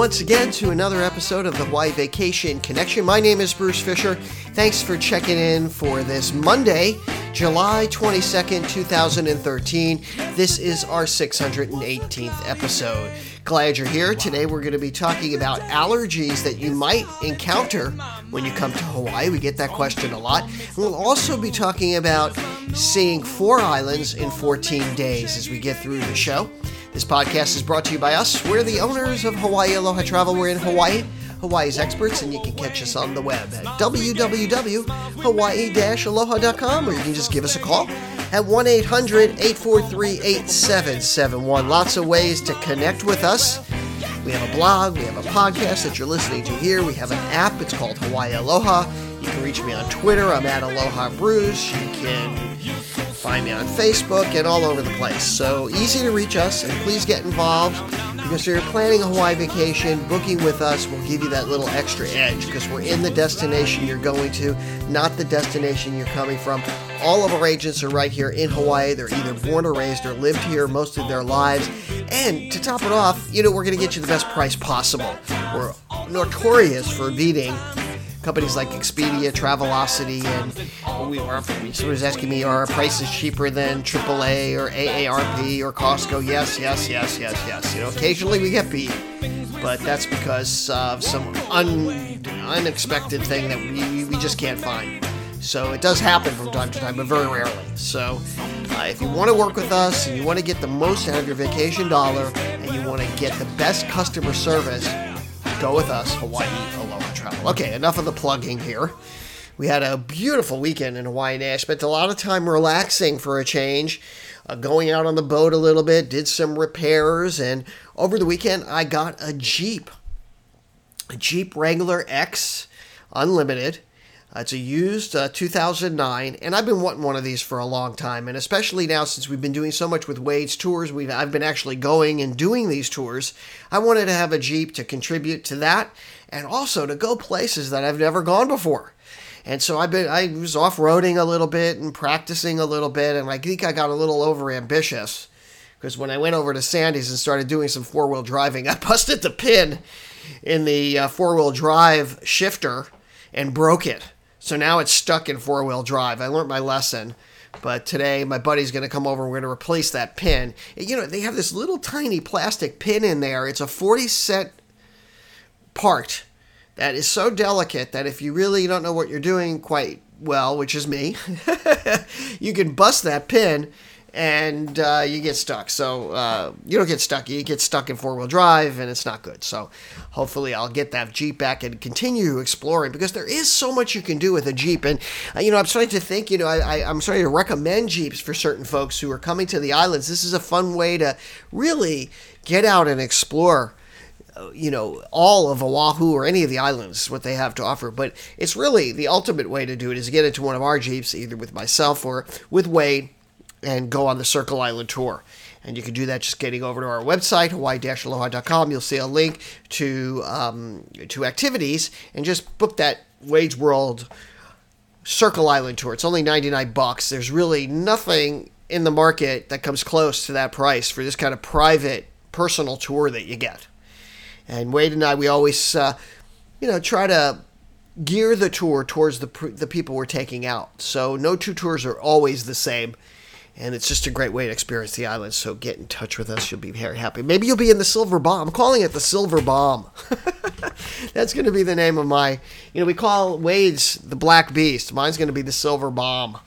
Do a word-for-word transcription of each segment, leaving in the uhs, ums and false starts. once again to another episode of the Hawaii Vacation Connection. My name is Bruce Fisher. Thanks for checking in for this Monday, July twenty-second, two thousand thirteen. This is our six hundred eighteenth episode. Glad you're here. Today we're going to be talking about allergies that you might encounter when you come to Hawaii. We get that question a lot. And we'll also be talking about seeing four islands in fourteen days as we get through the show. This podcast is brought to you by us. We're the owners of Hawaii Aloha Travel. We're in Hawaii, Hawaii's experts, and you can catch us on the web at w w w dot hawaii dash aloha dot com, or you can just give us a call at one eight hundred, eight four three, eight seven seven one. Lots of ways to connect with us. We have a blog, we have a podcast that you're listening to here, we have an app, it's called Hawaii Aloha. You can reach me on Twitter, I'm at Aloha Bruce. You can find me on Facebook and all over the place. So easy to reach us, and please get involved, because if you're planning a Hawaii vacation, booking with us will give you that little extra edge, because we're in the destination you're going to, not the destination you're coming from. All of our agents are right here in Hawaii. They're either born or raised or lived here most of their lives. And to top it off, you know, we're going to get you the best price possible. We're notorious for beating companies like Expedia, Travelocity, and we were, somebody's asking me, are our prices cheaper than triple A or A A R P or Costco? Yes, yes, yes, yes, yes. You know, occasionally we get beat, but that's because of some un, unexpected thing that we, we just can't find. So it does happen from time to time, but very rarely. So uh, if you want to work with us and you want to get the most out of your vacation dollar and you want to get the best customer service, go with us, Hawaii Aloha Travel. Okay, enough of the plugging here. We had a beautiful weekend in Hawaii and I spent a lot of time relaxing for a change, uh, going out on the boat a little bit, did some repairs, and over the weekend I got a Jeep, a Jeep Wrangler X Unlimited. Uh, it's a used uh, two thousand nine, and I've been wanting one of these for a long time, and especially now since we've been doing so much with Wade's Tours, we've I've been actually going and doing these tours. I wanted to have a Jeep to contribute to that, and also to go places that I've never gone before. And so I've been I was off-roading a little bit and practicing a little bit, and I think I got a little overambitious, because when I went over to Sandy's and started doing some four-wheel driving, I busted the pin in the uh, four-wheel drive shifter and broke it. So now it's stuck in four-wheel drive. I learned my lesson, but today my buddy's going to come over and we're going to replace that pin. You know, they have this little tiny plastic pin in there. It's a forty-cent part that is so delicate that if you really don't know what you're doing quite well, which is me, you can bust that pin and uh, you get stuck. So uh, you don't get stuck. You get stuck in four-wheel drive, and it's not good. So hopefully I'll get that Jeep back and continue exploring, because there is so much you can do with a Jeep. And, uh, you know, I'm starting to think, you know, I, I, I'm starting to recommend Jeeps for certain folks who are coming to the islands. This is a fun way to really get out and explore, you know, all of Oahu or any of the islands, what they have to offer. But it's really the ultimate way to do it is to get into one of our Jeeps, either with myself or with Wade, and go on the Circle Island tour. And you can do that just getting over to our website, hawaii dash aloha dot com. You'll see a link to um, to activities, and just book that Wade's World Circle Island tour. It's only ninety-nine bucks. There's really nothing in the market that comes close to that price for this kind of private, personal tour that you get. And Wade and I, we always, uh, you know, try to gear the tour towards the the people we're taking out. So no two tours are always the same. And it's just a great way to experience the island. So get in touch with us. You'll be very happy. Maybe you'll be in the Silver Bomb. I'm calling it the Silver Bomb. That's going to be the name of my, you know, we call Wade's the Black Beast. Mine's going to be the Silver Bomb.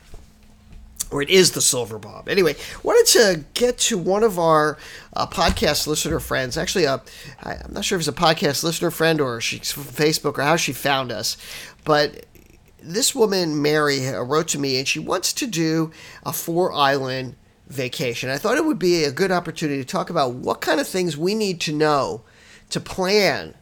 Or it is the Silver Bomb. Anyway, wanted to get to one of our uh, podcast listener friends. Actually, uh, I, I'm not sure if it's a podcast listener friend or she's from Facebook or how she found us. But this woman, Mary, wrote to me, and she wants to do a four-island vacation. I thought it would be a good opportunity to talk about what kind of things we need to know to plan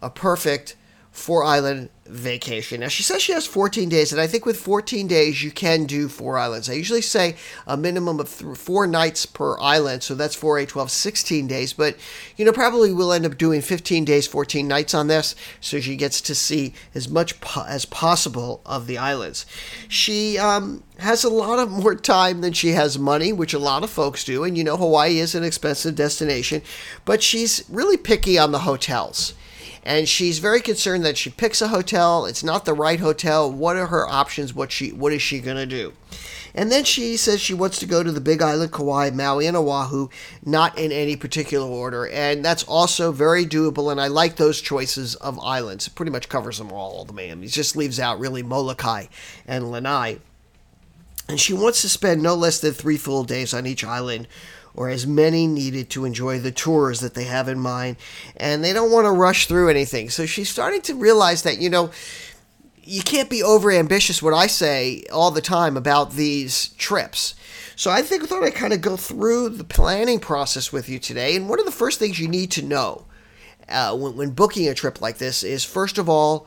a perfect Four Island Vacation. Now, she says she has fourteen days, and I think with fourteen days, you can do four islands. I usually say a minimum of th- four nights per island, so that's four, eight, twelve, sixteen days, but, you know, probably we'll end up doing fifteen days, fourteen nights on this, so she gets to see as much po- as possible of the islands. She um, has a lot of more time than she has money, which a lot of folks do, and, you know, Hawaii is an expensive destination, but she's really picky on the hotels. And she's very concerned that she picks a hotel, it's not the right hotel, what are her options, what she, what is she going to do? And then she says she wants to go to the Big Island, Kauai, Maui, and Oahu, not in any particular order. And that's also very doable, and I like those choices of islands. It pretty much covers them all, all the man. It just leaves out, really, Molokai and Lanai. And she wants to spend no less than three full days on each island, or as many needed to enjoy the tours that they have in mind, and they don't want to rush through anything. So she's starting to realize that, you know, you can't be overambitious, what I say all the time about these trips. So I think I thought I'd kind of go through the planning process with you today, and one of the first things you need to know uh, when, when booking a trip like this is, first of all,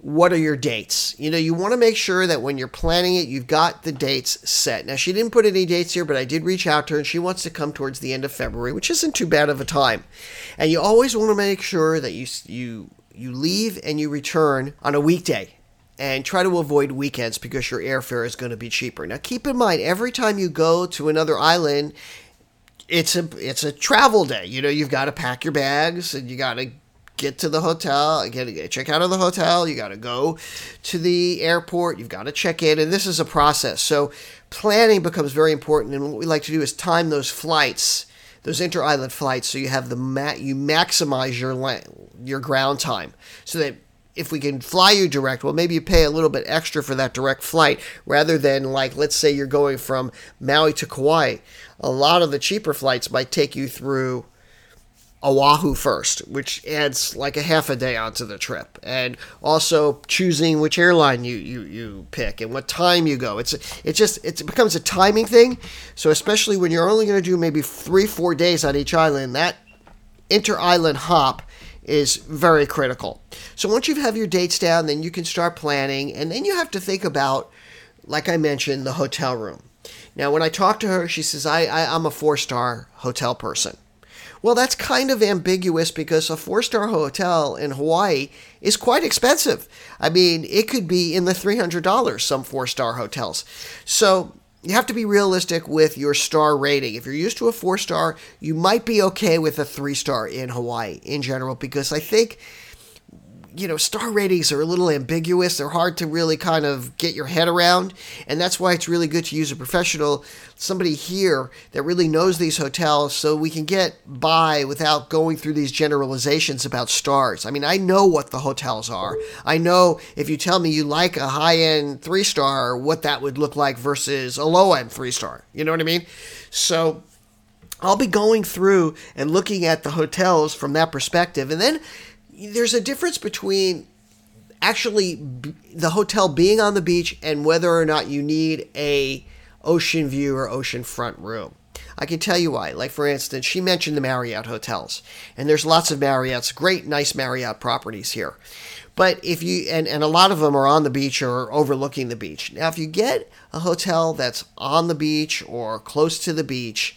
what are your dates? You know, you want to make sure that when you're planning it, you've got the dates set. Now, she didn't put any dates here, but I did reach out to her, and she wants to come towards the end of February, which isn't too bad of a time. And you always want to make sure that you you you leave and you return on a weekday, and try to avoid weekends because your airfare is going to be cheaper. Now, keep in mind, every time you go to another island, it's a it's a travel day. You know, you've got to pack your bags, and you got to get to the hotel, get check out of the hotel, you got to go to the airport, you've got to check in, and this is a process. So planning becomes very important, and what we like to do is time those flights, those inter-island flights, so you have the ma- you maximize your la- your ground time, so that if we can fly you direct, well, maybe you pay a little bit extra for that direct flight rather than, like, let's say you're going from Maui to Kauai. A lot of the cheaper flights might take you through Oahu first, which adds like a half a day onto the trip, and also choosing which airline you, you, you pick and what time you go. It's it just it becomes a timing thing. So especially when you're only going to do maybe three, four days on each island, that inter-island hop is very critical. So once you have your dates down, then you can start planning, and then you have to think about, like I mentioned, the hotel room. Now, when I talked to her, she says, I, I I'm a four-star hotel person. Well, that's kind of ambiguous because a four-star hotel in Hawaii is quite expensive. I mean, it could be in the three hundred dollars, some four-star hotels. So you have to be realistic with your star rating. If you're used to a four-star, you might be okay with a three-star in Hawaii in general, because I think, you know, star ratings are a little ambiguous. They're hard to really kind of get your head around. And that's why it's really good to use a professional, somebody here that really knows these hotels, so we can get by without going through these generalizations about stars. I mean, I know what the hotels are. I know if you tell me you like a high-end three-star, what that would look like versus a low-end three-star. You know what I mean? So I'll be going through and looking at the hotels from that perspective. And then there's a difference between actually b- the hotel being on the beach and whether or not you need a ocean view or oceanfront room. I can tell you why. Like, for instance, she mentioned the Marriott hotels, and there's lots of Marriotts, great, nice Marriott properties here. But if you, and, and a lot of them are on the beach or overlooking the beach. Now, if you get a hotel that's on the beach or close to the beach,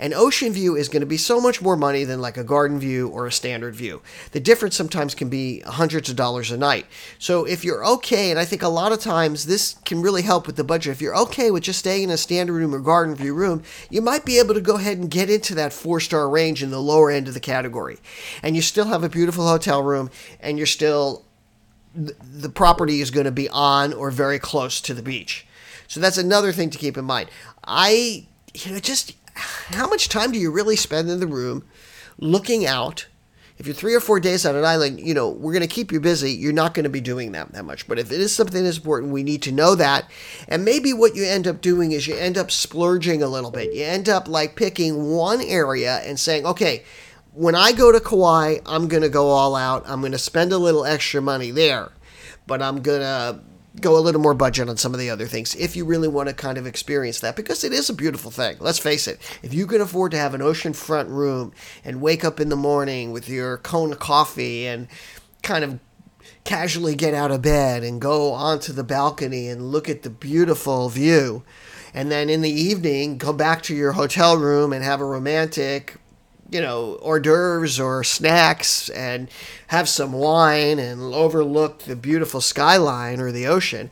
an ocean view is going to be so much more money than like a garden view or a standard view. The difference sometimes can be hundreds of dollars a night. So if you're okay, and I think a lot of times this can really help with the budget, if you're okay with just staying in a standard room or garden view room, you might be able to go ahead and get into that four-star range in the lower end of the category. And you still have a beautiful hotel room, and you're still, the property is going to be on or very close to the beach. So that's another thing to keep in mind. I, you know, just... how much time do you really spend in the room looking out? If you're three or four days on an island, you know, we're going to keep you busy. You're not going to be doing that that much. But if it is something that's important, we need to know that. And maybe what you end up doing is you end up splurging a little bit. You end up like picking one area and saying, okay, when I go to Kauai, I'm going to go all out. I'm going to spend a little extra money there, but I'm going to go a little more budget on some of the other things if you really want to kind of experience that, because it is a beautiful thing. Let's face it. If you can afford to have an oceanfront room and wake up in the morning with your cone of coffee and kind of casually get out of bed and go onto the balcony and look at the beautiful view. And then in the evening, go back to your hotel room and have a romantic, you know, hors d'oeuvres or snacks and have some wine and overlook the beautiful skyline or the ocean.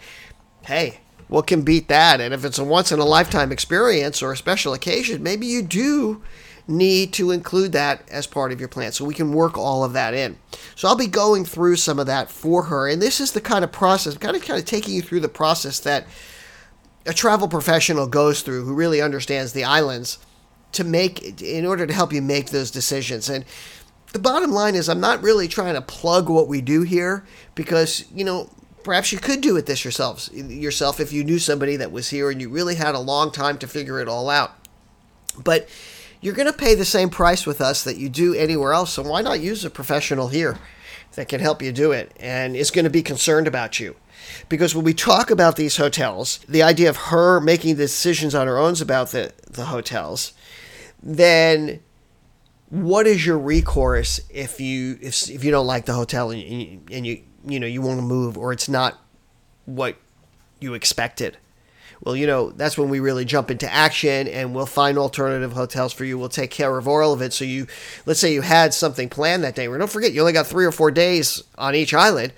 Hey, what can beat that? And if it's a once-in-a-lifetime experience or a special occasion, maybe you do need to include that as part of your plan. So we can work all of that in. So I'll be going through some of that for her. And this is the kind of process, I'm kind of, kind of taking you through the process that a travel professional goes through who really understands the islands to make, in order to help you make those decisions. And the bottom line is I'm not really trying to plug what we do here because, you know, perhaps you could do it this yourselves yourself if you knew somebody that was here and you really had a long time to figure it all out. But you're going to pay the same price with us that you do anywhere else. So why not use a professional here that can help you do it and is going to be concerned about you? Because when we talk about these hotels, the idea of her making decisions on her own about the, the hotels, then what is your recourse if you if, if you don't like the hotel and you, and you you know you want to move or it's not what you expected? Well, you know, that's when we really jump into action and we'll find alternative hotels for you. We'll take care of all of it. So you, let's say you had something planned that day. Well, don't forget, you only got three or four days on each island.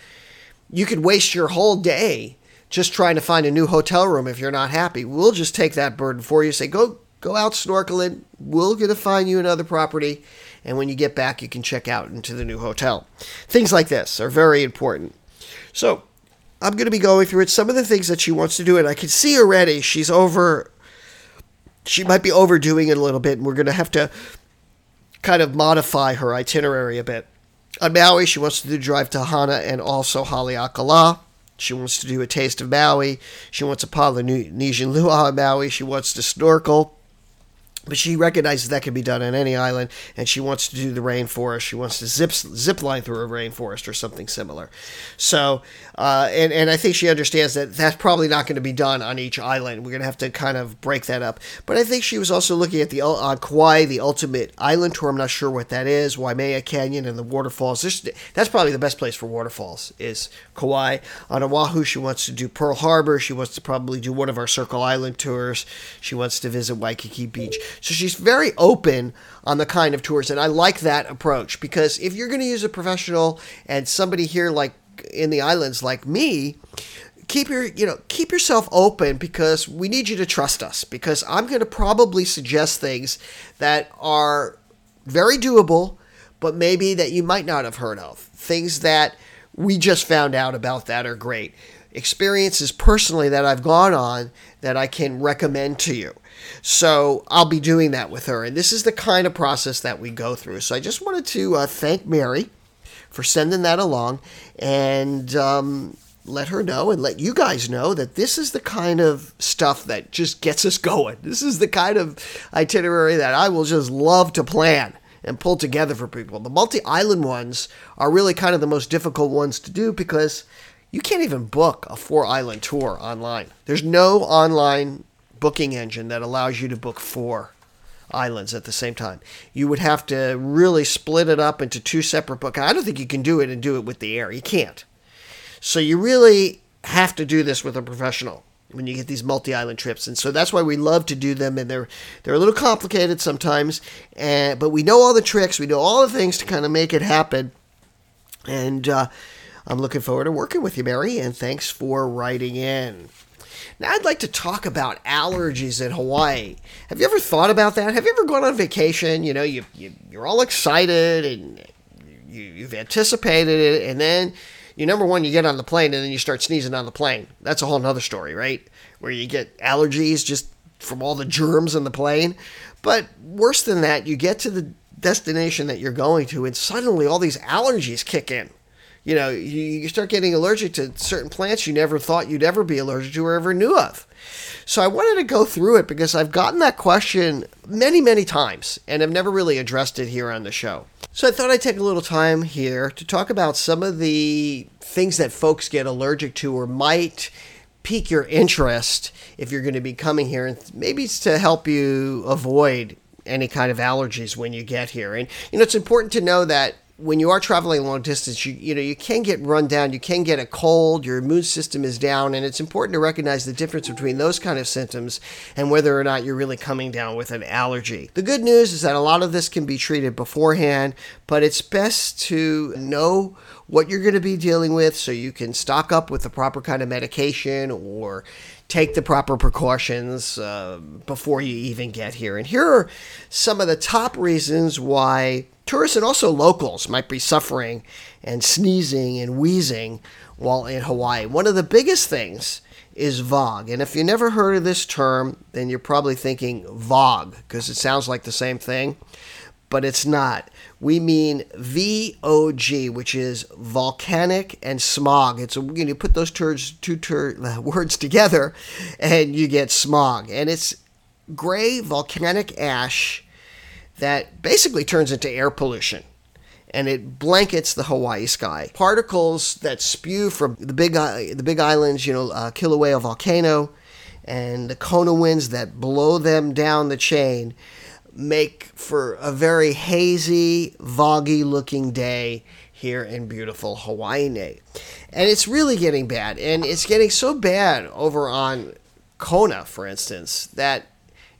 You could waste your whole day just trying to find a new hotel room if you're not happy. We'll just take that burden for you. Say, go go out snorkeling. We're going to find you another property. And when you get back, you can check out into the new hotel. Things like this are very important. So I'm going to be going through it. Some of the things that she wants to do, and I can see already she's over, she might be overdoing it a little bit, and we're going to have to kind of modify her itinerary a bit. On Maui, she wants to do drive to Hana and also Haleakala. She wants to do a taste of Maui. She wants a Polynesian luau on Maui. She wants to snorkel. But she recognizes that can be done on any island, and she wants to do the rainforest. She wants to zip zip line through a rainforest or something similar. So, uh, and, and I think she understands that that's probably not going to be done on each island. We're going to have to kind of break that up. But I think she was also looking at the uh, Kauai, the ultimate island tour. I'm not sure what that is. Waimea Canyon and the waterfalls. This, that's probably the best place for waterfalls is Kauai. On Oahu, she wants to do Pearl Harbor. She wants to probably do one of our Circle Island tours. She wants to visit Waikiki Beach. So she's very open on the kind of tours, and I like that approach because if you're going to use a professional and somebody here like in the islands like me, keep your you know keep yourself open because we need you to trust us because I'm going to probably suggest things that are very doable, but maybe that you might not have heard of, things that we just found out about that are great. Experiences personally that I've gone on that I can recommend to you. So I'll be doing that with her. And this is the kind of process that we go through. So I just wanted to uh, thank Mary for sending that along and um, let her know and let you guys know that this is the kind of stuff that just gets us going. This is the kind of itinerary that I will just love to plan and pull together for people. The multi-island ones are really kind of the most difficult ones to do because you can't even book a four-island tour online. There's no online booking engine that allows you to book four islands at the same time. You would have to really split it up into two separate bookings. I don't think you can do it and do it with the air. You can't. So you really have to do this with a professional when you get these multi-island trips. And so that's why we love to do them. And they're they're a little complicated sometimes. And, but we know all the tricks. We know all the things to kind of make it happen. And uh, I'm looking forward to working with you, Mary. And thanks for writing in. Now, I'd like to talk about allergies in Hawaii. Have you ever thought about that? Have you ever gone on vacation? You know, you, you, you're all excited and you, you've anticipated it. And then, you number one, you get on the plane and then you start sneezing on the plane. That's a whole nother story, right? Where you get allergies just from all the germs in the plane. But worse than that, you get to the destination that you're going to and suddenly all these allergies kick in. You know, you start getting allergic to certain plants you never thought you'd ever be allergic to or ever knew of. So I wanted to go through it because I've gotten that question many, many times and I've never really addressed it here on the show. So I thought I'd take a little time here to talk about some of the things that folks get allergic to or might pique your interest if you're going to be coming here. And maybe it's to help you avoid any kind of allergies when you get here. And, you know, it's important to know that when you are traveling long distance, you you know, you can get run down, you can get a cold, your immune system is down, and it's important to recognize the difference between those kind of symptoms and whether or not you're really coming down with an allergy. The good news is that a lot of this can be treated beforehand, but it's best to know what you're going to be dealing with so you can stock up with the proper kind of medication or take the proper precautions uh, before you even get here. And here are some of the top reasons why tourists and also locals might be suffering and sneezing and wheezing while in Hawaii. One of the biggest things is V O G. And if you never heard of this term, then you're probably thinking V O G because it sounds like the same thing, but it's not. We mean V O G, which is volcanic and smog. It's a, you know, put those terms, two ter- words together and you get smog. And it's gray volcanic ash that basically turns into air pollution, and it blankets the Hawaii sky. Particles that spew from the big the big islands, you know, uh, Kilauea volcano, and the Kona winds that blow them down the chain make for a very hazy, foggy looking day here in beautiful Hawaii. And it's really getting bad, and it's getting so bad over on Kona, for instance, that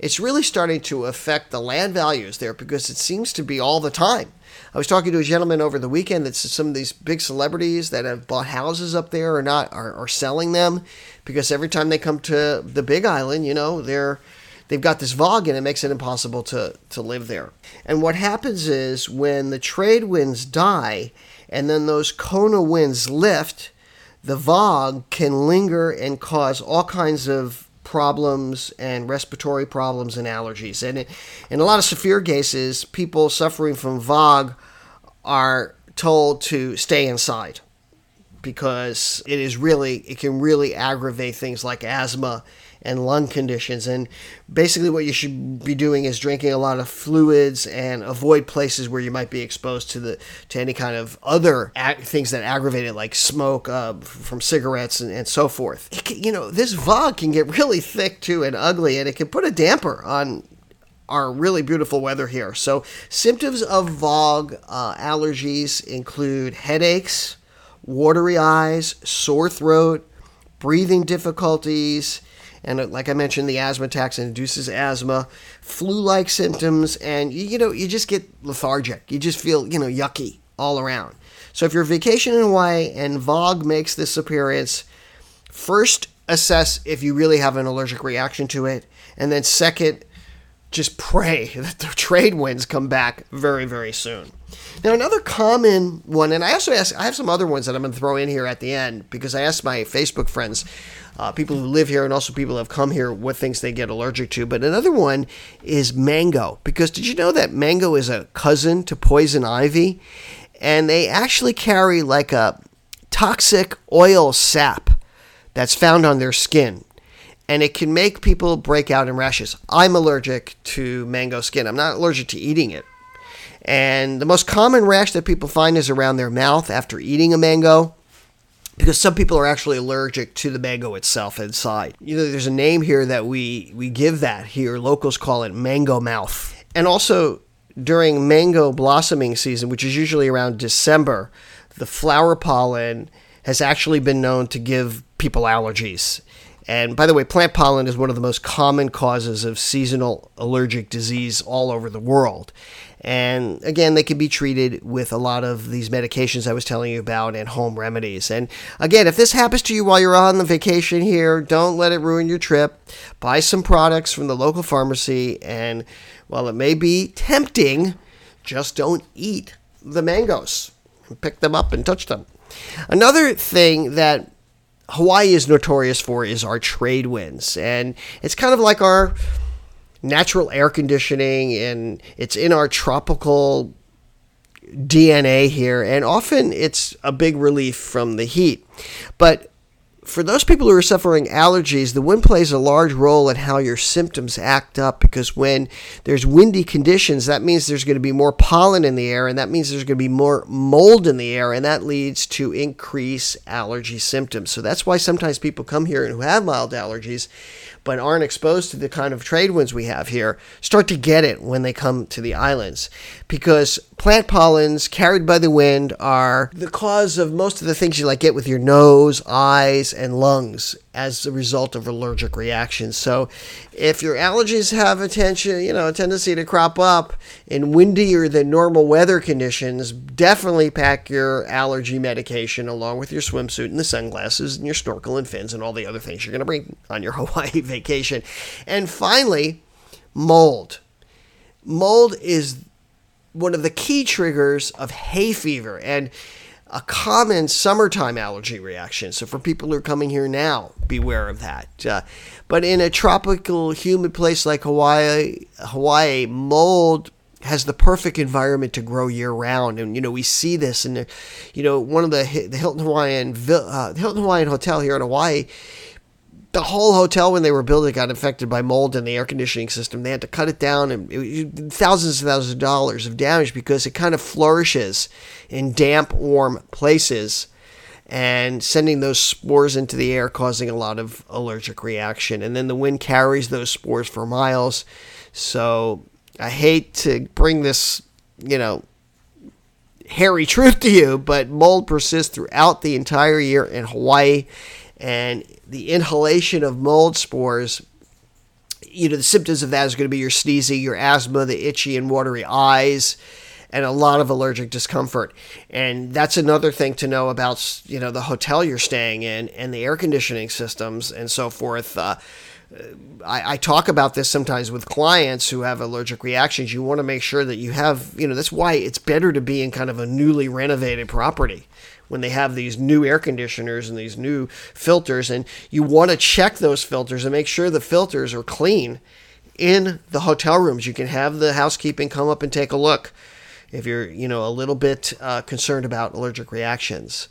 it's really starting to affect the land values there because it seems to be all the time. I was talking to a gentleman over the weekend that some of these big celebrities that have bought houses up there or not are, are selling them because every time they come to the Big Island, you know, they're they've got this fog and it makes it impossible to, to live there. And what happens is when the trade winds die and then those Kona winds lift, the fog can linger and cause all kinds of problems and respiratory problems and allergies. And it, in a lot of severe cases, people suffering from V O G are told to stay inside because it is really, it can really aggravate things like asthma and lung conditions. And basically what you should be doing is drinking a lot of fluids and avoid places where you might be exposed to the to any kind of other ag- things that aggravate it, like smoke uh, from cigarettes and, and so forth. It can, you know, this fog can get really thick too and ugly, and it can put a damper on our really beautiful weather here. So symptoms of fog uh, allergies include headaches, watery eyes, sore throat, breathing difficulties, and like I mentioned, the asthma attacks induces asthma, flu-like symptoms, and, you know, you just get lethargic. You just feel, you know, yucky all around. So if you're vacationing in Hawaii and V O G makes this appearance, first, assess if you really have an allergic reaction to it. And then second, just pray that the trade winds come back very, very soon. Now, another common one, and I also ask, I have some other ones that I'm going to throw in here at the end because I asked my Facebook friends, uh, people who live here and also people who have come here, what things they get allergic to. But another one is mango, because did you know that mango is a cousin to poison ivy? And they actually carry like a toxic oil sap that's found on their skin. And it can make people break out in rashes. I'm allergic to mango skin. I'm not allergic to eating it. And the most common rash that people find is around their mouth after eating a mango, because some people are actually allergic to the mango itself inside. You know, there's a name here that we, we give that here. Locals call it mango mouth. And also during mango blossoming season, which is usually around December, the flower pollen has actually been known to give people allergies. And by the way, plant pollen is one of the most common causes of seasonal allergic disease all over the world. And again, they can be treated with a lot of these medications I was telling you about and home remedies. And again, if this happens to you while you're on the vacation here, don't let it ruin your trip. Buy some products from the local pharmacy. And while it may be tempting, just don't eat the mangoes. Pick them up and touch them. Another thing that Hawaii is notorious for is our trade winds, and it's kind of like our natural air conditioning, and it's in our tropical D N A here, and often it's a big relief from the heat. But for those people who are suffering allergies, the wind plays a large role in how your symptoms act up, because when there's windy conditions, that means there's going to be more pollen in the air, and that means there's going to be more mold in the air, and that leads to increased allergy symptoms. So that's why sometimes people come here and who have mild allergies but aren't exposed to the kind of trade winds we have here start to get it when they come to the islands, because plant pollens carried by the wind are the cause of most of the things you like get with your nose, eyes, and lungs as a result of allergic reactions. So if your allergies have a tension, you know, a tendency to crop up in windier than normal weather conditions, definitely pack your allergy medication along with your swimsuit and the sunglasses and your snorkel and fins and all the other things you're going to bring on your Hawaii vacation. And finally, mold. Mold is one of the key triggers of hay fever and a common summertime allergy reaction. So for people who are coming here now, beware of that. Uh, but in a tropical, humid place like Hawaii, Hawaii, mold has the perfect environment to grow year-round. And, you know, we see this in, the, you know, one of the, the Hilton Hawaiian uh, the Hilton Hawaiian Hotel here in Hawaii. The whole hotel, when they were building, got infected by mold in the air conditioning system. They had to cut it down, and it was thousands and thousands of dollars of damage because it kind of flourishes in damp, warm places, and sending those spores into the air, causing a lot of allergic reaction. And then the wind carries those spores for miles. So I hate to bring this, you know, hairy truth to you, but mold persists throughout the entire year in Hawaii. And the inhalation of mold spores, you know, the symptoms of that is going to be your sneezing, your asthma, the itchy and watery eyes, and a lot of allergic discomfort. And that's another thing to know about, you know, the hotel you're staying in and the air conditioning systems and so forth. Uh, I, I talk about this sometimes with clients who have allergic reactions. You want to make sure that you have, you know, that's why it's better to be in kind of a newly renovated property, when they have these new air conditioners and these new filters, and you want to check those filters and make sure the filters are clean in the hotel rooms. You can have the housekeeping come up and take a look if you're, you know, a little bit uh, concerned about allergic reactions.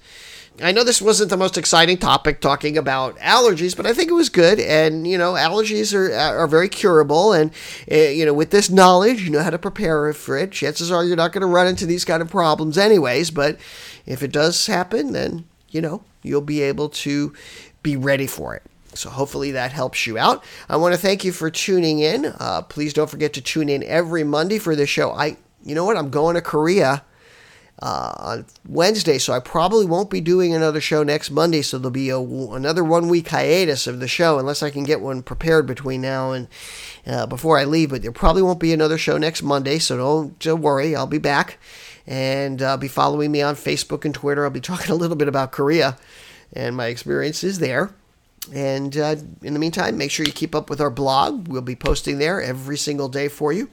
I know this wasn't the most exciting topic, talking about allergies, but I think it was good. And, you know, allergies are are very curable. And, uh, you know, with this knowledge, you know how to prepare for it. Chances are you're not going to run into these kind of problems anyways. But if it does happen, then, you know, you'll be able to be ready for it. So hopefully that helps you out. I want to thank you for tuning in. Uh, please don't forget to tune in every Monday for this show. I, you know what? I'm going to Korea Uh, on Wednesday, so I probably won't be doing another show next Monday, so there'll be a, another one-week hiatus of the show, unless I can get one prepared between now and uh, before I leave, but there probably won't be another show next Monday, so don't, don't worry, I'll be back, and uh, be following me on Facebook and Twitter. I'll be talking a little bit about Korea and my experiences there, and uh, in the meantime, make sure you keep up with our blog. We'll be posting there every single day for you.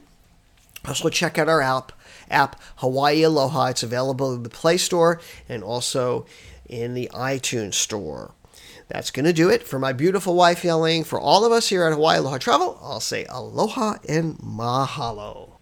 Also, check out our app, app Hawaii Aloha. It's available in the Play Store and also in the iTunes Store. That's going to do it for my beautiful wife, Yelling. For all of us here at Hawaii Aloha Travel, I'll say aloha and mahalo.